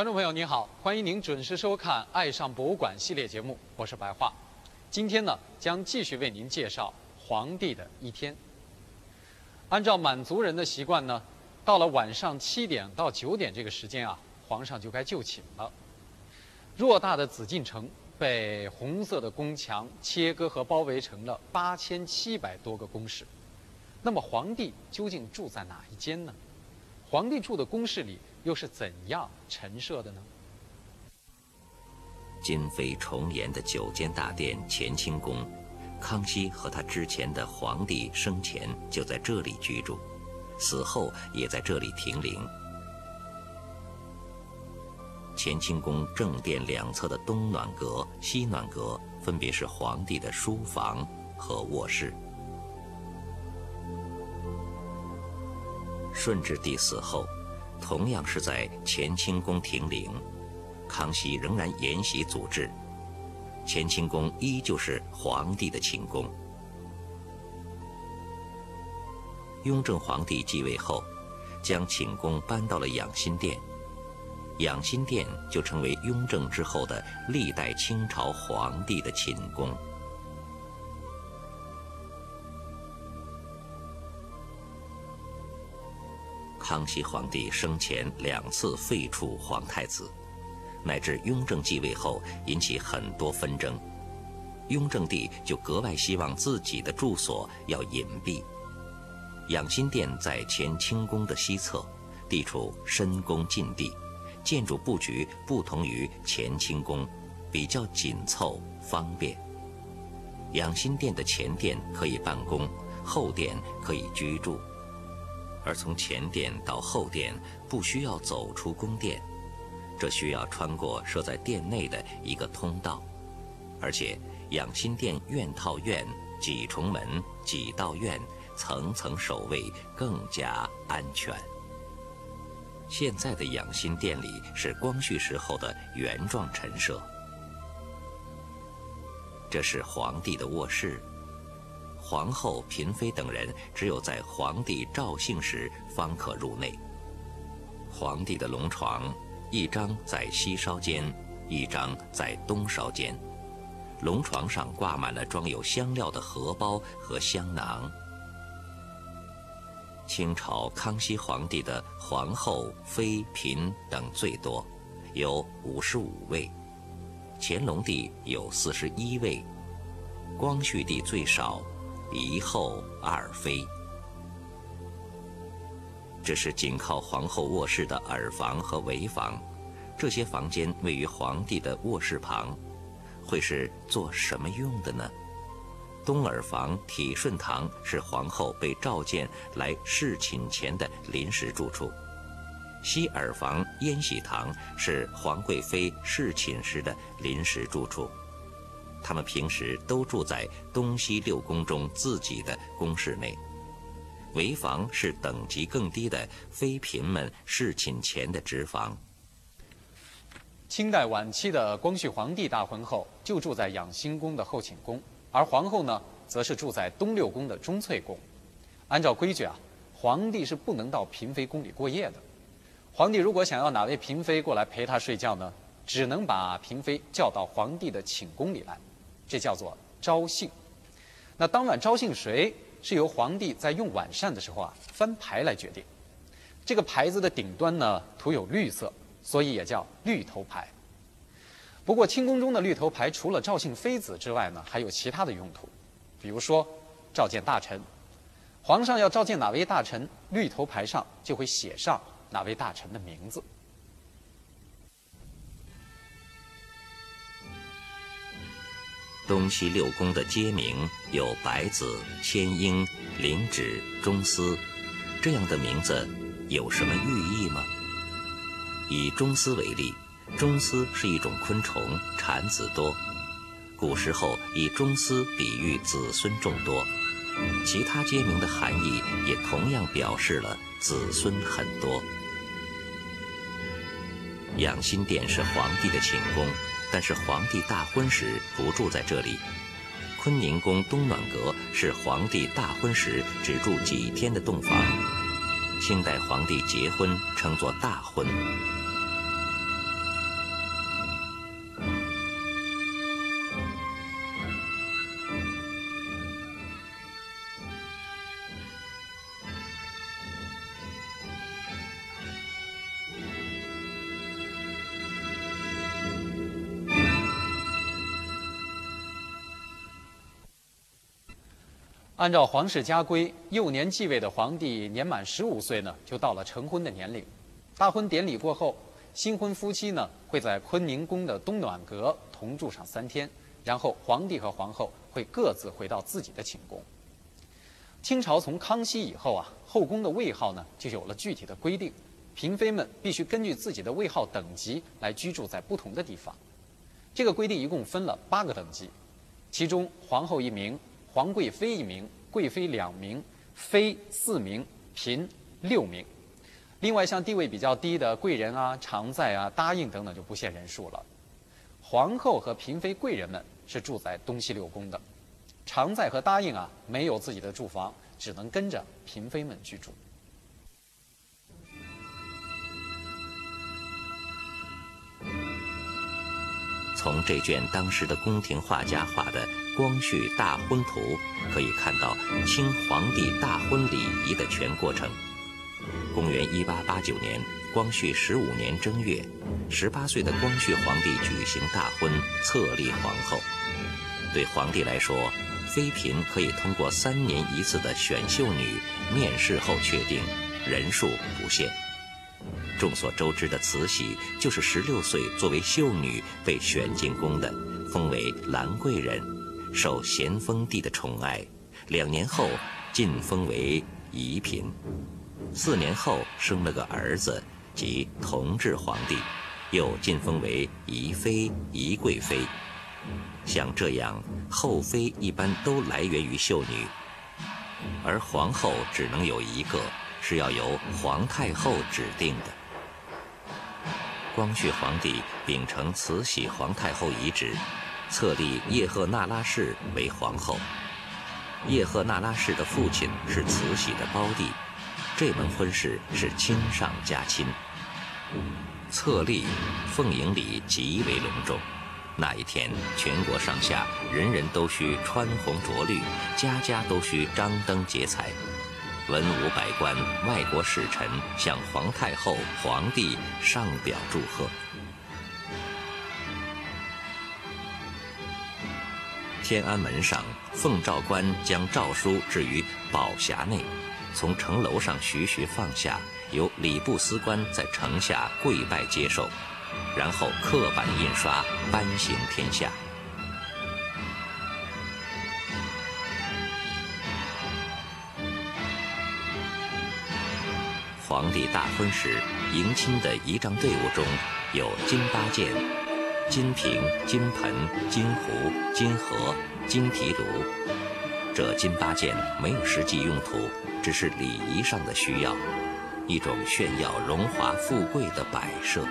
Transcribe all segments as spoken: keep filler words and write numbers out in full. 观众朋友您好，欢迎您准时收看《爱上博物馆》系列节目，我是白桦。今天呢，将继续为您介绍皇帝的一天。按照满族人的习惯呢，到了晚上七点到九点这个时间啊，皇上就该就寝了。偌大的紫禁城被红色的宫墙切割和包围成了八千七百多个宫室。那么皇帝究竟住在哪一间呢？皇帝住的宫室里又是怎样陈设的呢？今非重檐的九间大殿乾清宫，康熙和他之前的皇帝生前就在这里居住，死后也在这里停灵。乾清宫正殿两侧的东暖阁、西暖阁分别是皇帝的书房和卧室。顺治帝死后，同样是在乾清宫停灵，康熙仍然沿袭祖制，乾清宫依旧是皇帝的寝宫。雍正皇帝继位后，将寝宫搬到了养心殿。养心殿就成为雍正之后的历代清朝皇帝的寝宫。康熙皇帝生前两次废黜皇太子，乃至雍正继位后引起很多纷争，雍正帝就格外希望自己的住所要隐蔽。养心殿在乾清宫的西侧，地处深宫禁地。建筑布局不同于乾清宫，比较紧凑方便。养心殿的前殿可以办公，后殿可以居住，而从前殿到后殿不需要走出宫殿，这需要穿过设在殿内的一个通道。而且养心殿院套院、几重门、几道院，层层守卫，更加安全。现在的养心殿里是光绪时候的原状陈设。这是皇帝的卧室，皇后、嫔妃等人只有在皇帝肇幸时方可入内。皇帝的龙床一张在西稍间，一张在东稍间，龙床上挂满了装有香料的荷包和香囊。清朝康熙皇帝的皇后、妃、嫔等最多，有五十五位；乾隆帝有四十一位；光绪帝最少，一后二妃。这是紧靠皇后卧室的耳房和围房，这些房间位于皇帝的卧室旁，会是做什么用的呢？东耳房、体顺堂是皇后被召见来侍寝前的临时住处，西耳房、宴喜堂是皇贵妃侍寝时的临时住处。他们平时都住在东西六宫中自己的宫室内。围房是等级更低的妃嫔们侍寝前的直房。清代晚期的光绪皇帝大婚后，就住在养心宫的后寝宫。而皇后呢，则是住在东六宫的中翠宫。按照规矩啊，皇帝是不能到嫔妃宫里过夜的。皇帝如果想要哪位嫔妃过来陪他睡觉呢，只能把嫔妃叫到皇帝的寝宫里来，这叫做召幸。那当晚召幸谁，是由皇帝在用晚膳的时候啊翻牌来决定。这个牌子的顶端呢涂有绿色，所以也叫绿头牌。不过清宫中的绿头牌除了召幸妃子之外呢，还有其他的用途，比如说召见大臣，皇上要召见哪位大臣，绿头牌上就会写上哪位大臣的名字。东西六宫的街名有百子、千英、灵旨、中司，这样的名字有什么寓意吗？以中司为例，中司是一种昆虫，产子多。古时候以中司比喻子孙众多，其他街名的含义也同样表示了子孙很多。养心殿是皇帝的寝宫，但是皇帝大婚时不住在这里。坤宁宫东暖阁是皇帝大婚时只住几天的洞房。清代皇帝结婚称作大婚。按照皇室家规，幼年继位的皇帝年满十五岁呢，就到了成婚的年龄。大婚典礼过后，新婚夫妻呢会在坤宁宫的东暖阁同住上三天，然后皇帝和皇后会各自回到自己的寝宫。清朝从康熙以后啊，后宫的位号呢就有了具体的规定，嫔妃们必须根据自己的位号等级来居住在不同的地方。这个规定一共分了八个等级，其中皇后一名。 皇贵妃一名，贵妃两名，妃四名，嫔六名。另外，像地位比较低的贵人啊、常在啊、答应等等就不限人数了。皇后和嫔妃、贵人们是住在东西六宫的，常在和答应啊没有自己的住房，只能跟着嫔妃们居住。从这卷当时的宫廷画家画的。 光绪大婚图可以看到清皇帝大婚礼仪的全过程。公元一八八九年，光绪十五年正月，十八岁的光绪皇帝举行大婚，册立皇后。对皇帝来说，妃嫔可以通过三年一次的选秀女面试后确定，人数不限。众所周知的慈禧就是十六岁作为秀女被选进宫的，封为兰贵人。 受咸丰帝的宠爱，两年后晋封为宜嫔，四年后生了个儿子，即同治皇帝，又晋封为宜妃、宜贵妃。像这样，后妃一般都来源于秀女，而皇后只能有一个，是要由皇太后指定的。 光绪皇帝秉承慈禧皇太后遗旨。 册立叶赫那拉氏为皇后。叶赫那拉氏的父亲是慈禧的胞弟，这门婚事是亲上加亲。册立奉迎礼极为隆重，那一天全国上下人人都需穿红着绿，家家都需张灯结彩。文武百官、外国使臣向皇太后、皇帝上表祝贺。 天安门上，奉诏官将诏书置于宝匣内，从城楼上徐徐放下，由礼部司官在城下跪拜接受，然后刻板印刷，颁行天下。皇帝大婚时，迎亲的仪仗队伍中有金八件。 金瓶、金盆、金壶、金盒、金提炉，这金八件没有实际用途，只是礼仪上的需要，一种炫耀荣华富贵的摆设。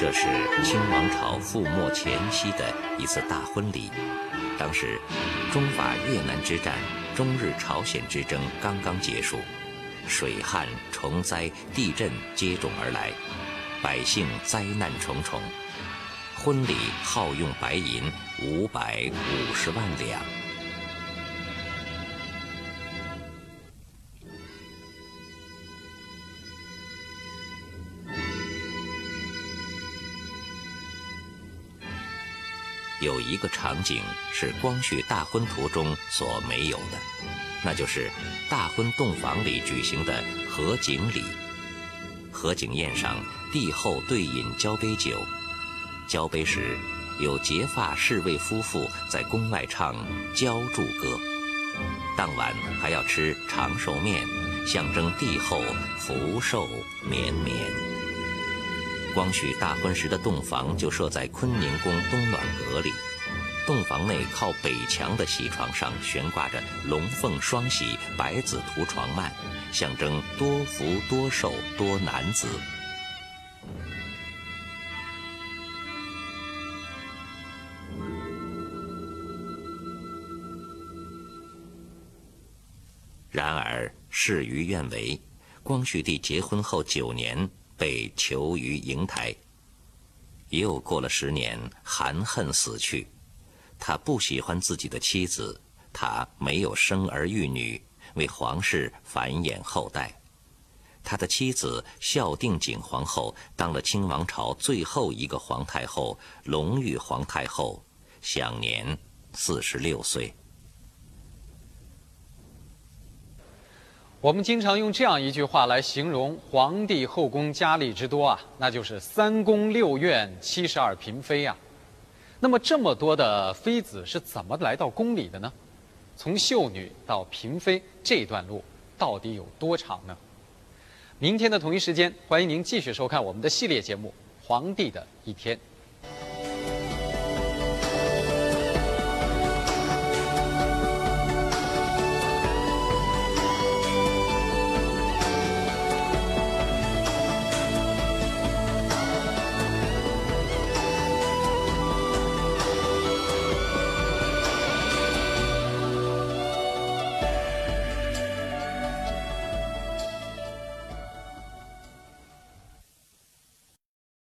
这是清王朝覆没前夕的一次大婚礼。当时，中法越南之战、中日朝鲜之争刚刚结束，水旱、虫灾、地震接踵而来，百姓灾难重重。婚礼耗用白银五百五十万两。 有一个场景是光绪大婚图中所没有的，那就是大婚洞房里举行的合卺礼。合卺宴上，帝后对饮交杯酒，交杯时有结发侍卫夫妇在宫外唱浇筑歌。当晚还要吃长寿面，象征帝后福寿绵绵。 光绪大婚时的洞房就设在坤宁宫东暖阁里，洞房内靠北墙的喜床上悬挂着龙凤双喜百子图床幔，象征多福多寿多男子。然而事与愿违，光绪帝结婚后九年。 被囚于瀛台，又过了十年，含恨死去。他不喜欢自己的妻子，他没有生儿育女，为皇室繁衍后代。他的妻子孝定景皇后当了清王朝最后一个皇太后隆裕皇太后，享年四十六岁。我们经常用这样一句话来形容皇帝后宫佳丽之多啊，那就是三宫六院七十二嫔妃啊。那么这么多的妃子是怎么来到宫里的呢？从秀女到嫔妃这段路到底有多长呢？明天的同一时间，欢迎您继续收看我们的系列节目《皇帝的一天》。